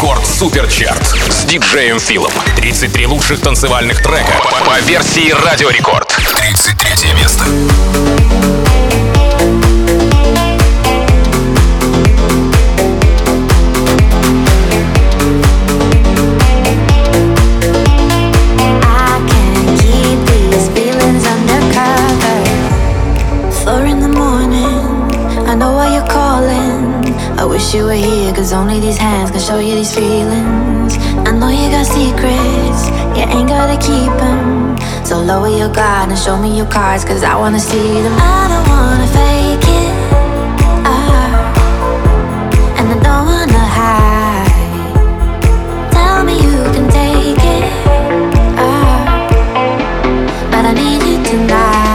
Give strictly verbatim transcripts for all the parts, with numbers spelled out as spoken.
Рекорд Суперчарт с диджеем Филом. тридцать три лучших танцевальных трека по версии Радио Рекорд. тридцать третье место. Wish you were here, cause only these hands can show you these feelings. I know you got secrets, you ain't gotta keep them. So lower your guard and show me your cards, cause I wanna see them. I don't wanna fake it, uh, and I don't wanna hide. Tell me you can take it, uh, but I need you tonight.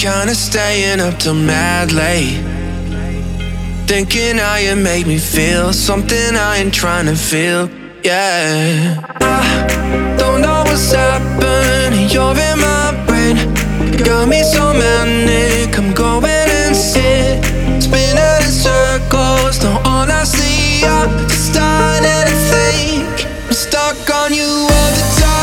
Kinda staying up till mad late, thinking how you make me feel, something I ain't trying to feel, yeah. I don't know what's happening, you're in my brain, got me so manic, I'm going insane, spinning in circles, now all I see are starting to think, I'm stuck on you all the time.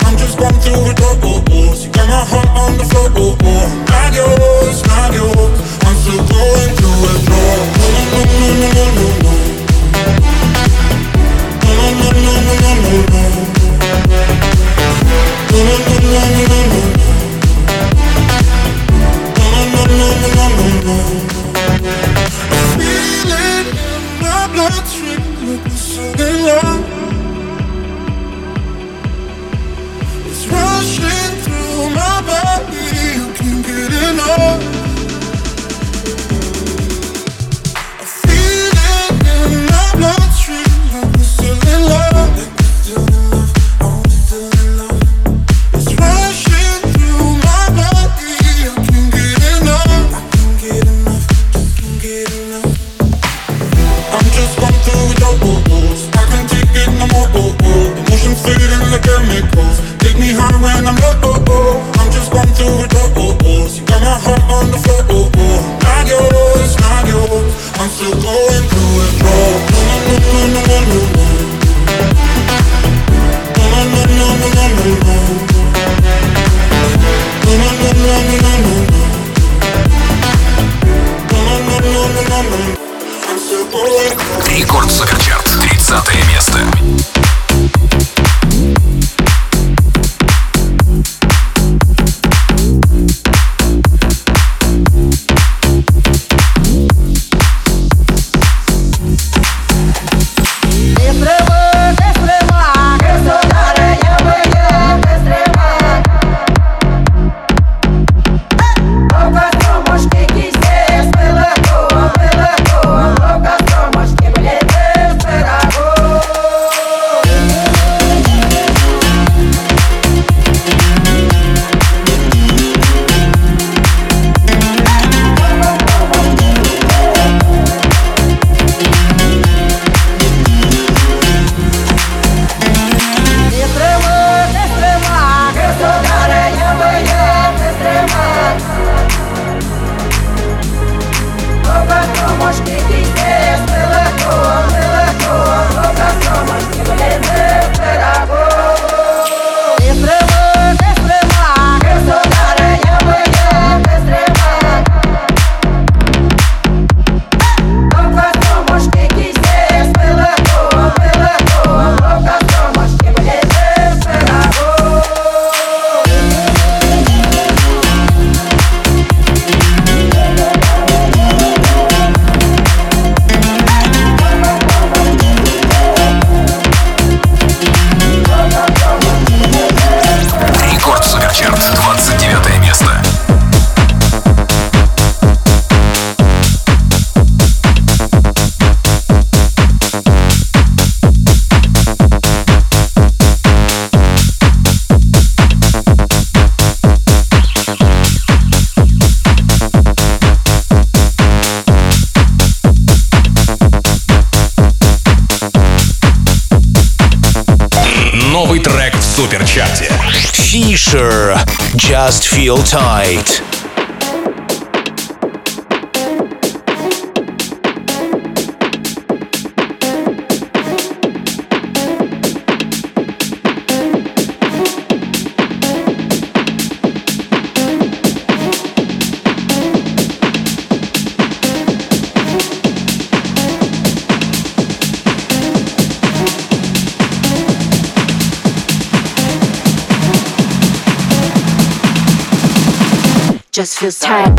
I'm just going through it, oh, oh, oh. You got my heart on the floor, oh, oh. I'm not yours, not Pressure, Just Feel Tight. Just feels tight.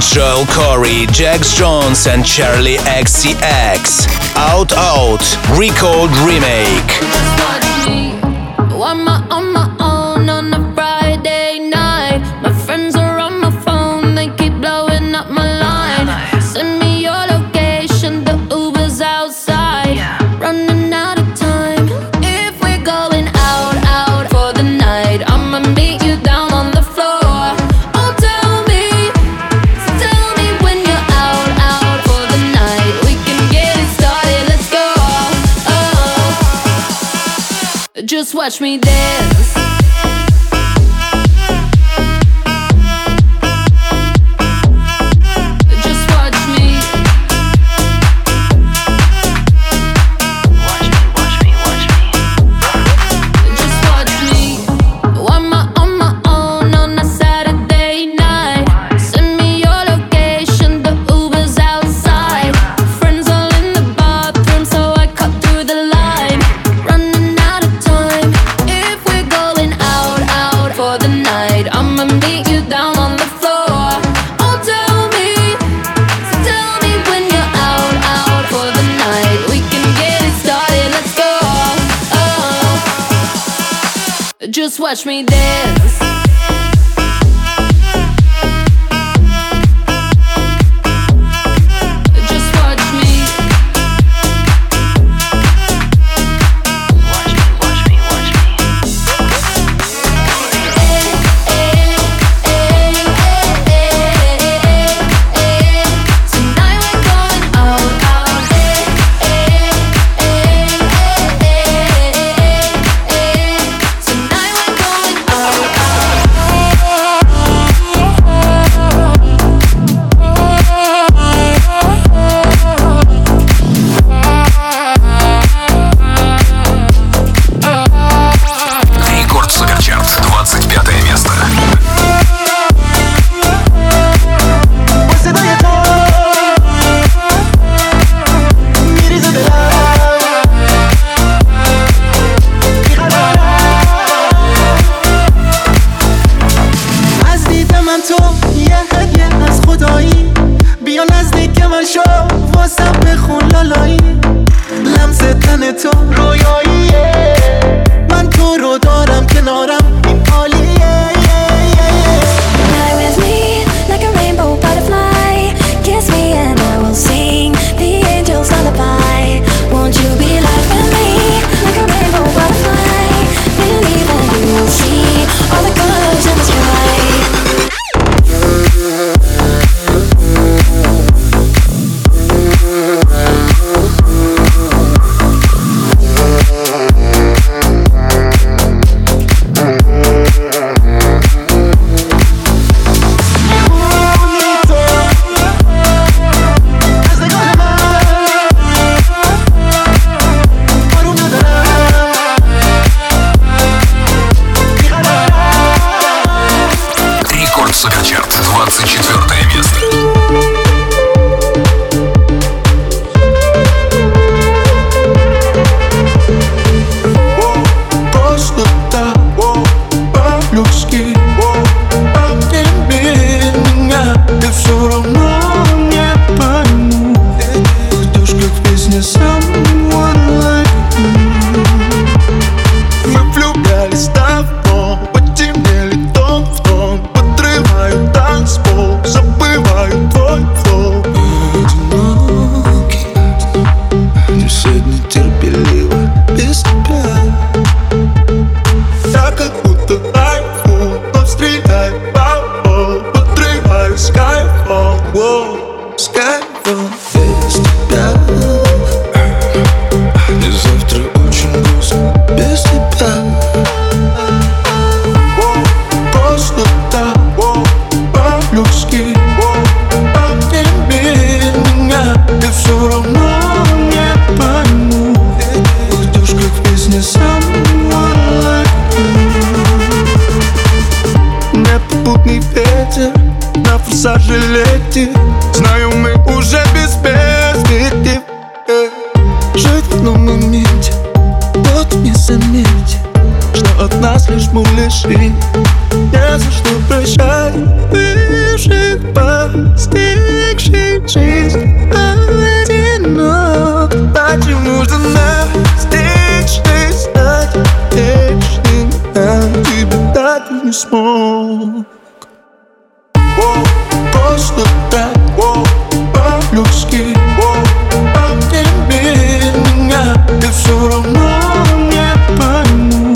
Joel Corey, Jax Jones and Charlie икс си экс. Out Out Record Remake. just watch me dance. Just watch me. Watch me, watch me, watch me. Just watch me. One more on my own on a Saturday night. Send me your location, the Uber's outside. Friends all in the bathroom, so I cut through the line. Running out of time. If we're going out, out for the night, I'ma meet you down on the floor. Oh, tell me, so tell me when you're out, out for the night. We can get it started, let's go. Oh, just watch me dance. Just watch me. Watch me, watch me, watch me. Hey, hey, hey, hey, hey, hey, hey. Tonight we're going out, out. Hey, hey, hey, hey, hey, hey, hey. Tonight we're going out, Рекорд Суперчарт, двадцать пятое место. نزدیک من تو یه یه از خدایی، بیا نزدیک من شو واسم بخون لالایی. لمس تن تو رویاییه، من تو رو دارم کنارم، این عالیه. Fly with me like a rainbow butterfly. Kiss me and I will sing the angel's lullaby. Won't you be like with me like a rainbow butterfly? Believe and you will see all the colors in the sky. Рекорд Суперчарт, двадцать четвёртое место. После того, по-людски обними меня, ты все равно не пойму. Ждешь, как в песне Someone Like You. Мы влюблялись давно, потемнели тон в тон. Подрываю танцпол, забываю твой флоу. Одинокий, не сегодня терпеливо без тебя. Я как будто iPhone, но стреляй по полу. Подрываю Skyfall, wow, Skyfall. Без тебя мне завтра очень грустно, без тебя. Воу, просто так, воу, по-людски, воу, обними меня, ты все равно не пойму. Уйдешь, как в песне Someone Like You. Непопутный ветер на форсаже летит, знаю, мы уже без перспектив. э. Жить в одном моменте, вот не заметь, что от нас лишь мы лишили. Не за что прощать бывших, постигших жизнь одинок. Почему же нам стичный стать вечным? Нам тебя так и не смог. Воу, просто так, воу, по-людски, воу, обними меня, ты все равно не пойму.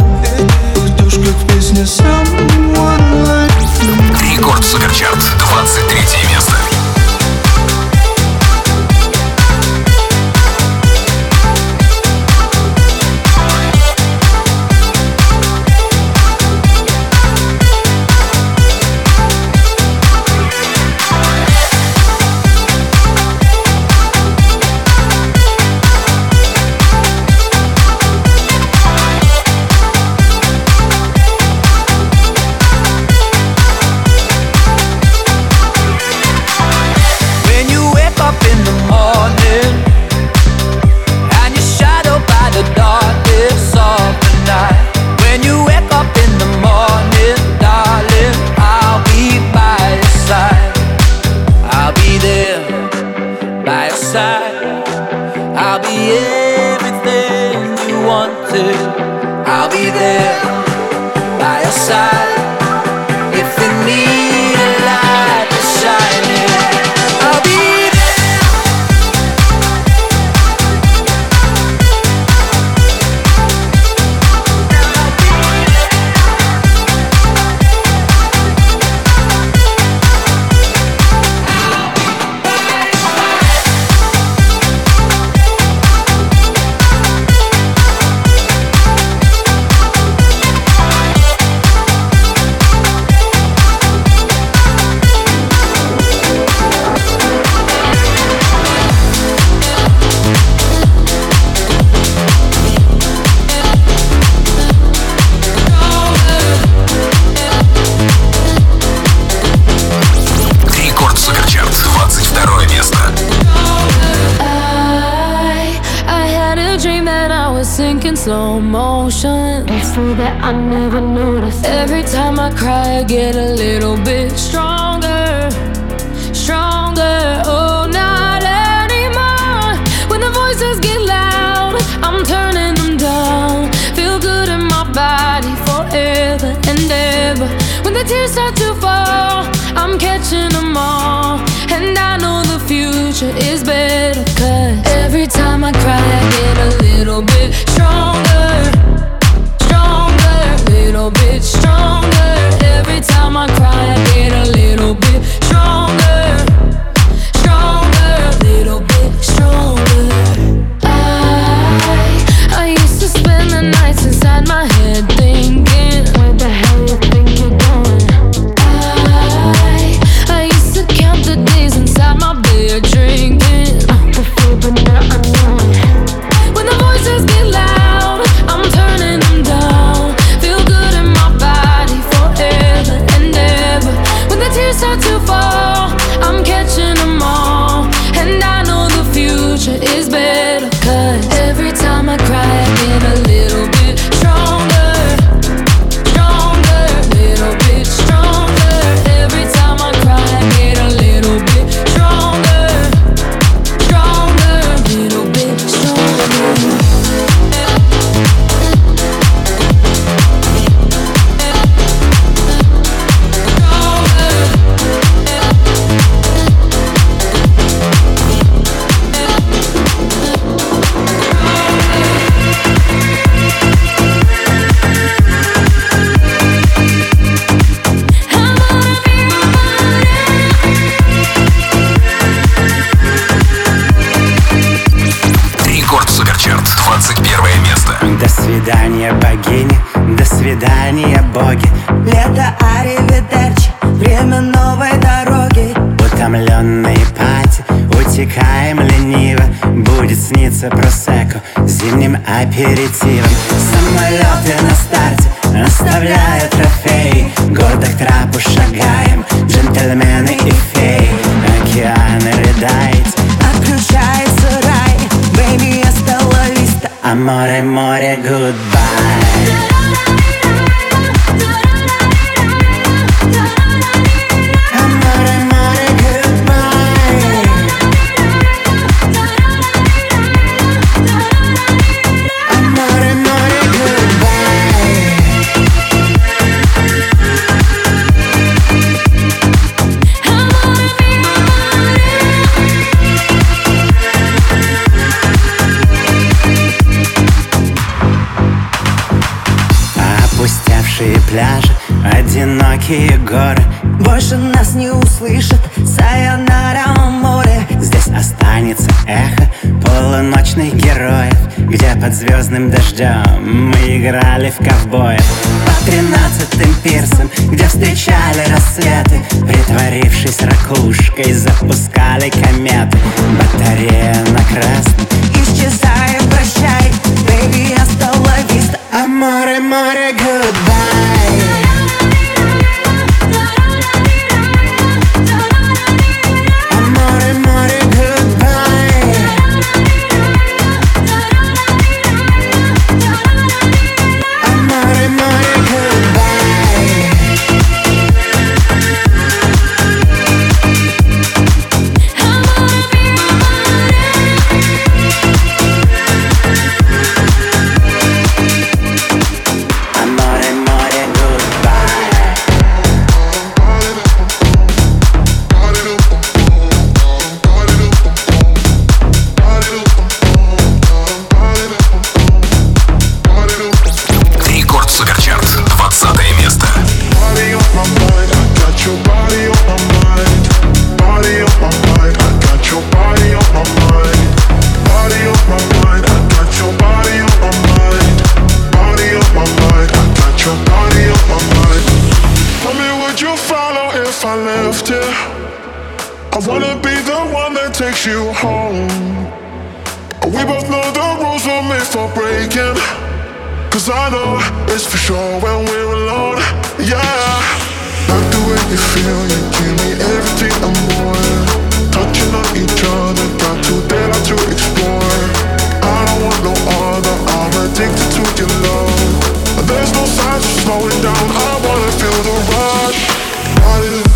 Уйдешь, как в песне Someone Like You. Рекорд Суперчарт, двадцать третье место. side. I'll be everything you wanted. I'll be there by your side. If you need a light to shine in, I'll be there. I'll be slow motion, it's so that I never noticed. Every time I cry I get a little bit stronger, stronger, oh not anymore. When the voices get loud, I'm turning them down. Feel good in my body forever and ever. When the tears start to fall, I'm catching them all. And I know the future is better, cause every time I cry I get a little bit stronger, stronger, little bit stronger. Every time I cry I get a little bit stronger, stronger, little bit stronger. I, I used to spend the nights inside my head thinking, where the hell you think you're going? I, I used to count the days inside my bed drinking, but now I'm gone. When the voices get loud, I'm turning them down. Feel good in my body forever and ever. When the tears start to fall, I'm catching them all. And I know the future is better, cause every time I cry I get a little bit stronger, stronger, little bit stronger. Every time I cry I get a little bit stronger, little bit stronger. До свидания, богини, до свидания, боги. Лето, аривидерчи, время новой дороги. Утомленные пати, утекаем лениво. Будет сниться просеку зимним аперитивом. Самолеты на старте, оставляя трофеи. Гордо к трапу шагаем, джентльмены и феи. Океаны рыдает, отключается рай. Бэйби, я стала листа. Аморе, море, goodbye. Пляжи, одинокие горы. Больше нас не услышат, сайонара море. Здесь останется эхо полуночных героев, где под звездным дождем мы играли в ковбоев. По тринадцатым пирсам, где встречали рассветы, притворившись ракушкой, запускали кометы. Батарея на красном, исчезай, прощай, бэйби, hasta la vista, amore, more, goodbye. Amore, more, goodbye. wanna be the one that takes you home. We both know the rules were made for breaking, cause I know it's for sure when we're alone. Yeah, like the way you feel, you give me everything and more. Touching on each other, got too dead to explore. I don't want no other, I'm addicted to your love. There's no signs of slowing down, I wanna feel the rush. Why did it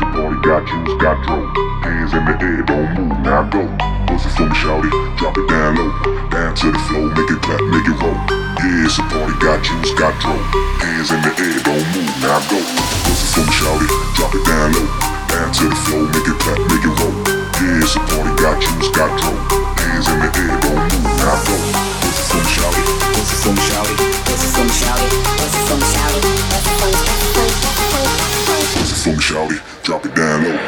She party got juice, got drove. Hands in the air, don't move, now go. Buzz it for me, shawty, drop it down low. Down to the floor, make it clap, make it roll. Yeah, she party got juice, got drove. Hands in the air, don't move, now go. Buzz it for me, shawty, drop it down low. Down to the floor, make it clap, make it roll. Yeah, she party got juice, got drove. Hands in the air, don't move, now go. Buzz it for me, shawty, buzz it for me, shawty, buzz it for me, shawty, buzz it for me, shawty, buzz it for me, shawty. Buzz it for me, shawty, drop it down low.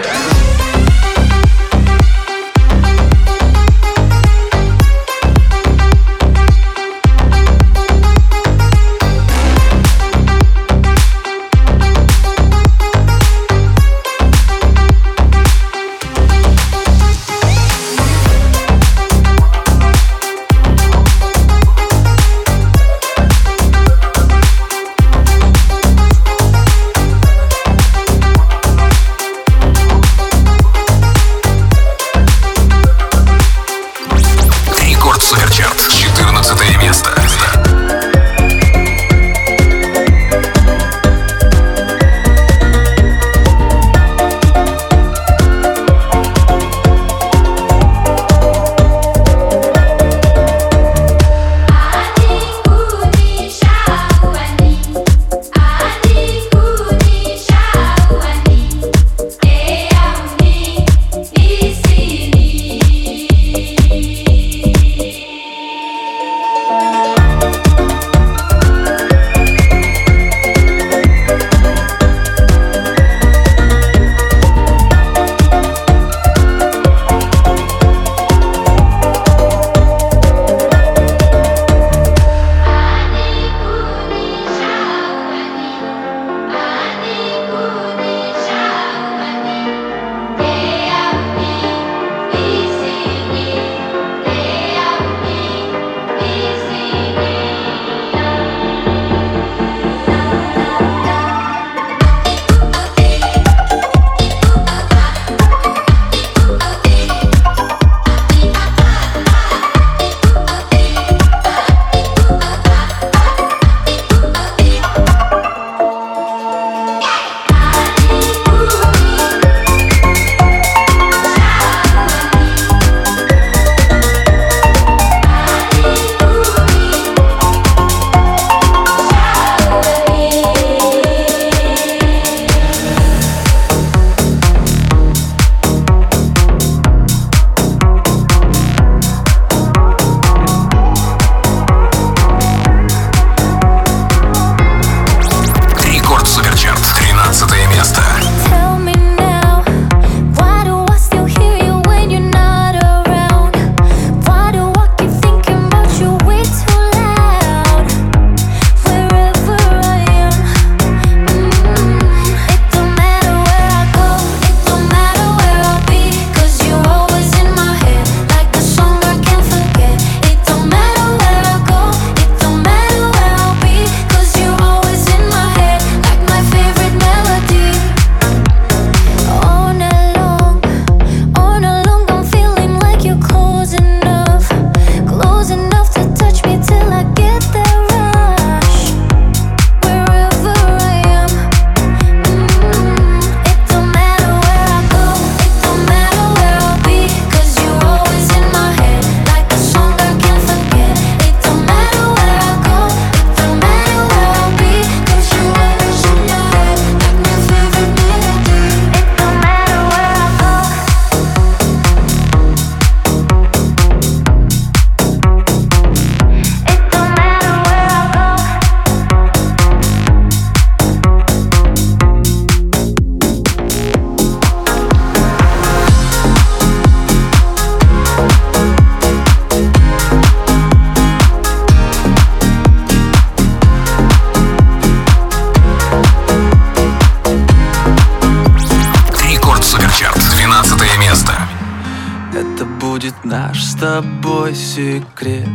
Секрет,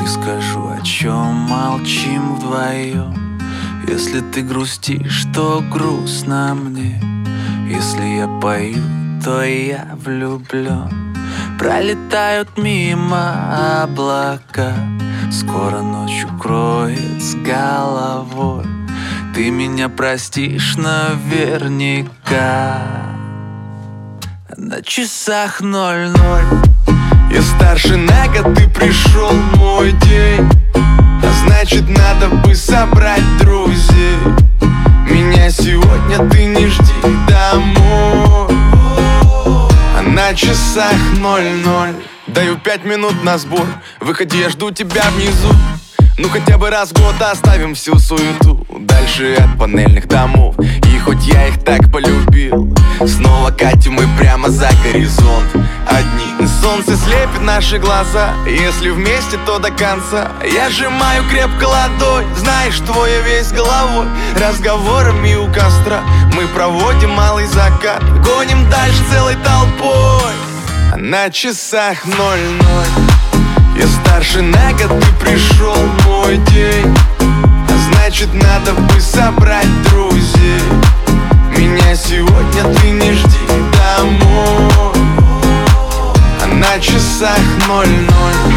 не скажу, о чем молчим вдвоем. Если ты грустишь, то грустно мне. Если я пою, то я влюблен. Пролетают мимо облака, скоро ночь укроет с головой. Ты меня простишь наверняка. На часах ноль-ноль. Я старше на год, ты пришел мой день. А значит, надо бы собрать друзей. Меня сегодня ты не жди домой. А на часах ноль-ноль. Даю пять минут на сбор. Выходи, я жду тебя внизу. Ну хотя бы раз в год оставим всю суету дальше от панельных домов. И хоть я их так полюбил, снова катим мы прямо за горизонт одни. Солнце слепит наши глаза, если вместе, то до конца. Я сжимаю крепко ладонь, знаешь, твоя весь головой. Разговорами у костра мы проводим малый закат. Гоним дальше целой толпой, а на часах ноль-ноль. Я старше на год, ты пришел мой день. А значит, надо бы собрать друзей. Меня сегодня ты не жди домой. А на часах ноль-ноль.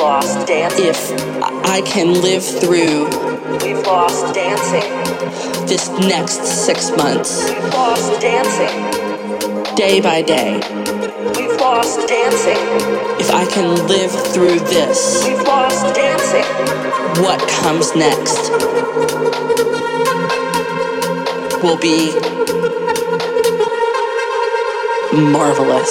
lost dancing. If I can live through, we've lost dancing. This next six months, we've lost dancing. Day by day, we've lost dancing. If I can live through this, we've lost dancing. What comes next will be marvelous.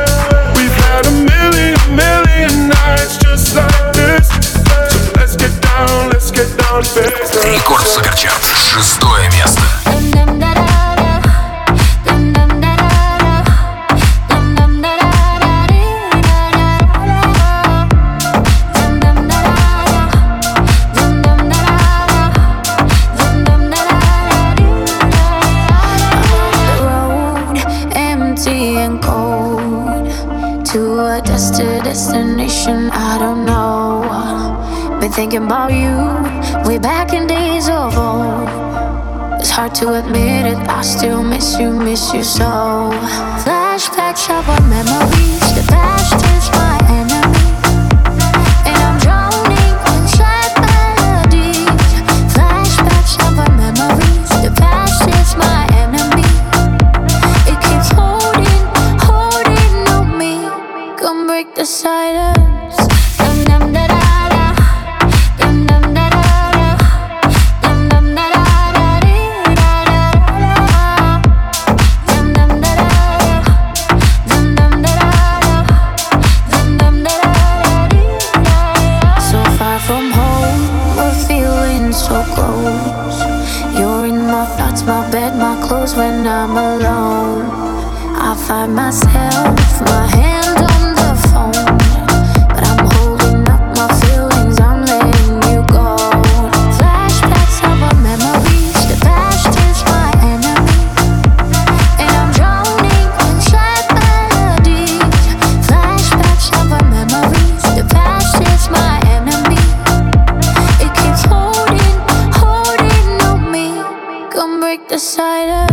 Рекорд Суперчарт, шестое место. Thinking about you, way back in days of old. It's hard to admit it, I still miss you, miss you so. Flashbacks of our memories, the past is my enemy, and I'm drunk. cause when I'm alone I find myself, my hand on the phone, but I'm holding up my feelings, I'm letting you go. Flashbacks of our memories, the past is my enemy, and I'm drowning in sad melodies. Flashbacks of our memories, the past is my enemy, it keeps holding, holding on me. Come break the silence.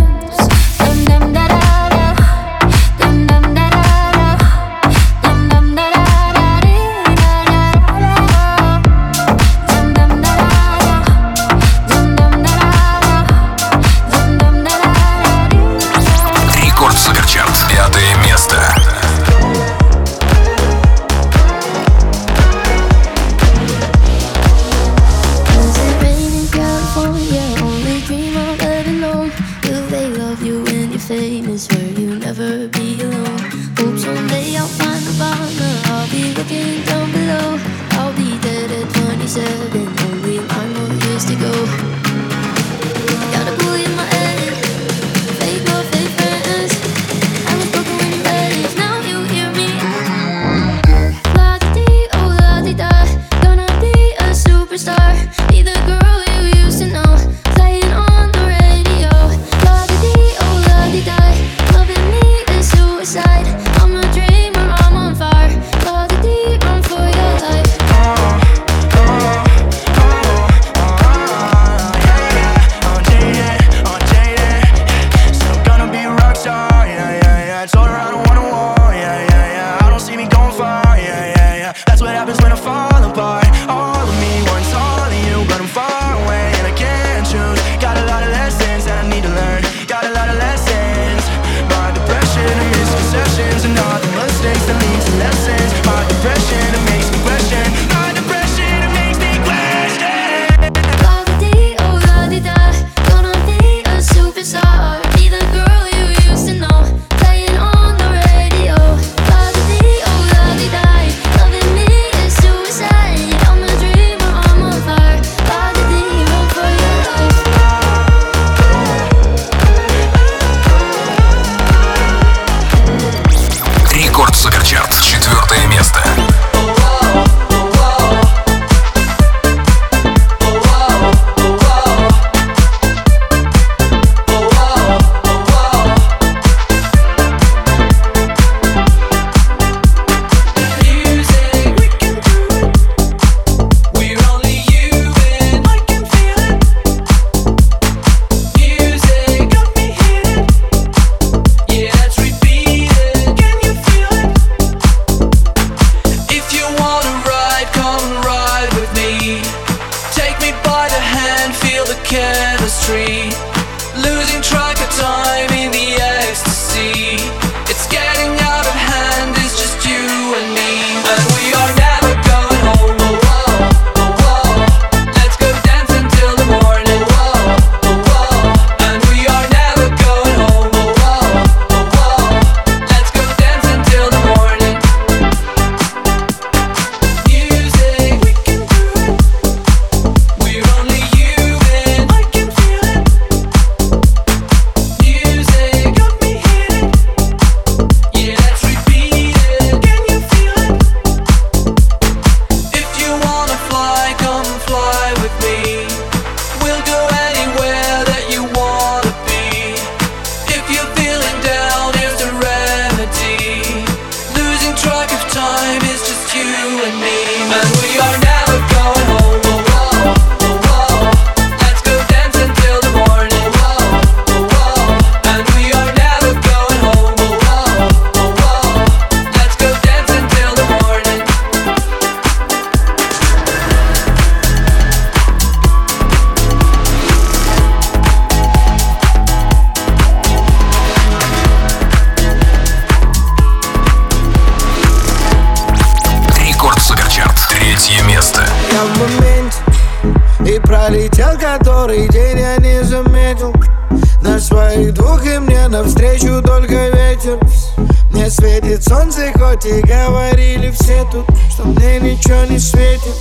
И говорили все тут, что мне ничего не светит.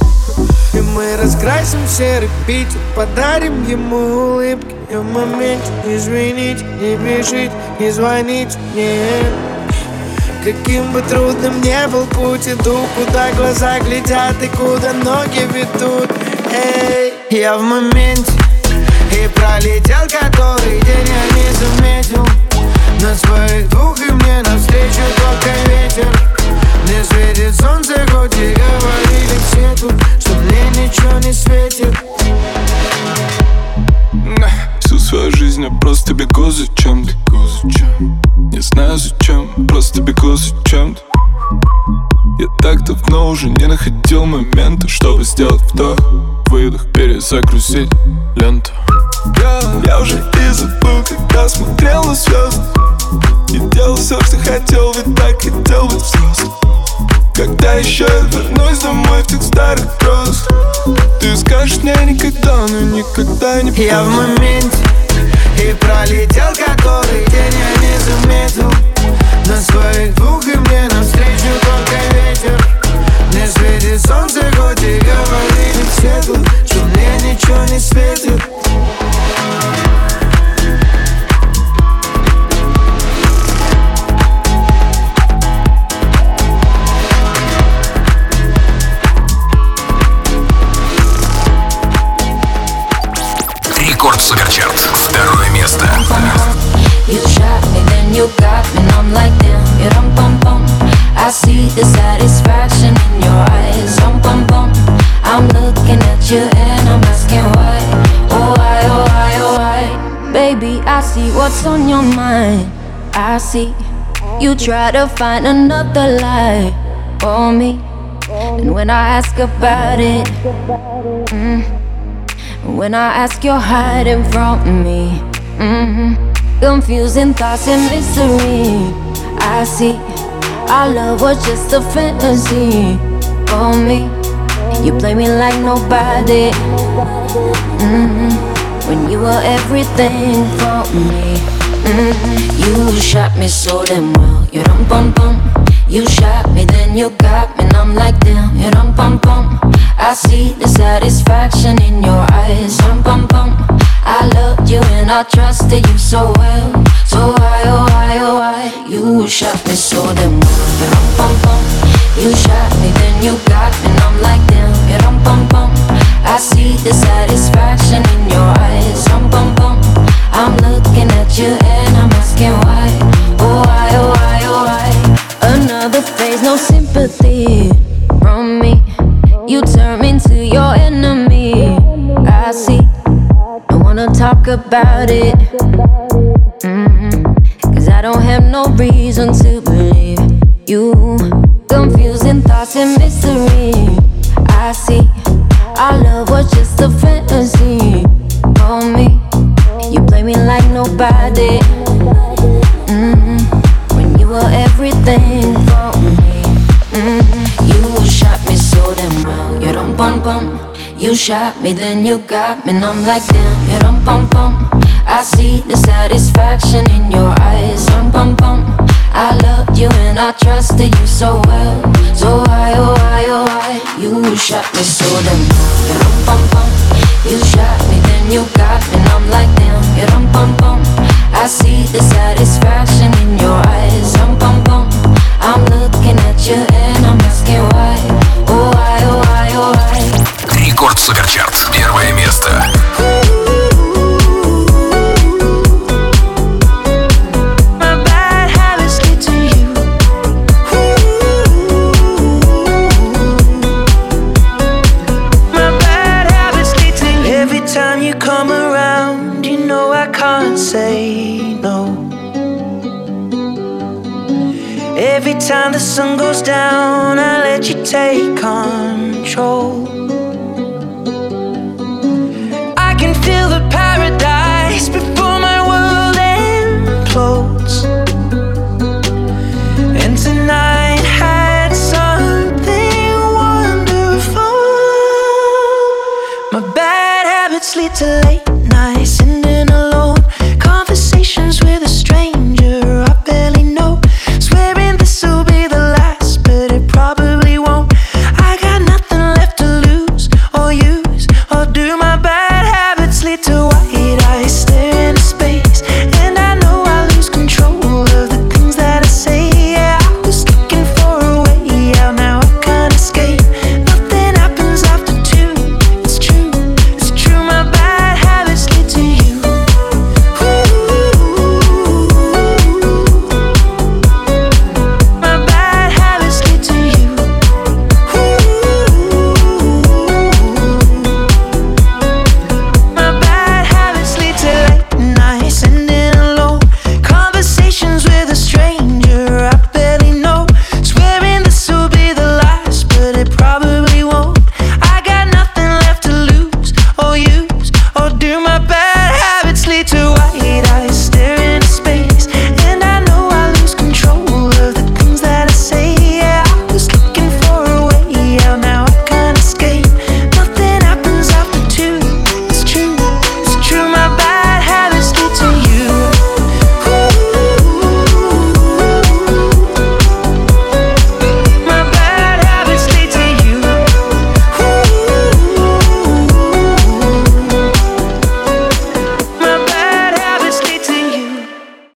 И мы раскрасим серый Питер, подарим ему улыбки. И в момент извинить, не бежить, не звонить мне. Каким бы трудным ни был путь, иду, куда глаза глядят и куда ноги ведут. Эй, я в моменте, и пролетел который день, я не заметил. На своих двух и мне навстречу только ветер. Мне светит солнце, хоть и говорили все тут, что мне ничего не светит. Всю свою жизнь я просто бегу за чем-то. Не знаю зачем, просто бегу за чем-то. Я так давно уже не находил момента, чтобы сделать вдох, выдох, перезагрузить ленту. Я уже и забыл, когда смотрел на звезды и делал все, что хотел, ведь так хотел быть взрослым. Когда еще я вернусь домой в тех старых грозах, ты скажешь мне никогда, но никогда не понял. Я в моменте, и пролетел который день, я не заметил. На своих двух и мне навстречу только ветер. Мне светит солнце, хоть и говорили все тут, что мне ничего не светит. Рекорд Суперчарт. Второе место. You shot me, then you got me, and I'm like damn, you rum pum pum. I see the satisfaction in your eyes, rum pum pum. I'm looking at you and I'm asking why, oh why, oh why, oh why. Baby, I see what's on your mind. I see you try to find another lie for me, and when I ask about it, mm, when I ask, you're hiding from me. Mm-hmm. Confusing thoughts and mystery. I see our love was just a fantasy for me. You play me like nobody. Mm-hmm. When you were everything for me. Mm-hmm. You shot me so damn well. You dum bum bum. You shot me, then you got me, and I'm like damn. You dum bum bum. I see the satisfaction in your eyes. Dum bum bum. I loved you and I trusted you so well. So why, oh why, oh why? You shot me so damn well. You rum pum pum. You shot me, then you got me, and I'm like damn. You rum pum pum. I see the satisfaction in your eyes. Rum pum pum. I'm looking at you and I'm asking why, oh why, oh why, oh why? Another phase, no sympathy from me. You turn into your enemy. I see. Wanna talk about it, mm-hmm. Cause I don't have no reason to believe you. Confusing thoughts and mystery. I see our love was just a fantasy for me. You play me like nobody, mm-hmm. When you were everything for me, mm-hmm. You shot me so damn well. You don't bum bum. You shot me, then you got me, and I'm like damn, you dum pum pum. I see the satisfaction in your eyes, dum pum pum. I loved you and I trusted you so well. So why, oh why, oh why? You shot me so damn well, you dum pum pum. You shot me, then you got me, and I'm like damn, you dum pum pum. I see the satisfaction in your eyes, dum pum pum. I'm looking at you and I'm asking why, oh why, oh why, oh why? Рекорд Суперчарт. Первое место. Every time the sun goes down, I let you take control. Feel the paradise before my world implodes. And tonight had something wonderful. My bad habits lead to late.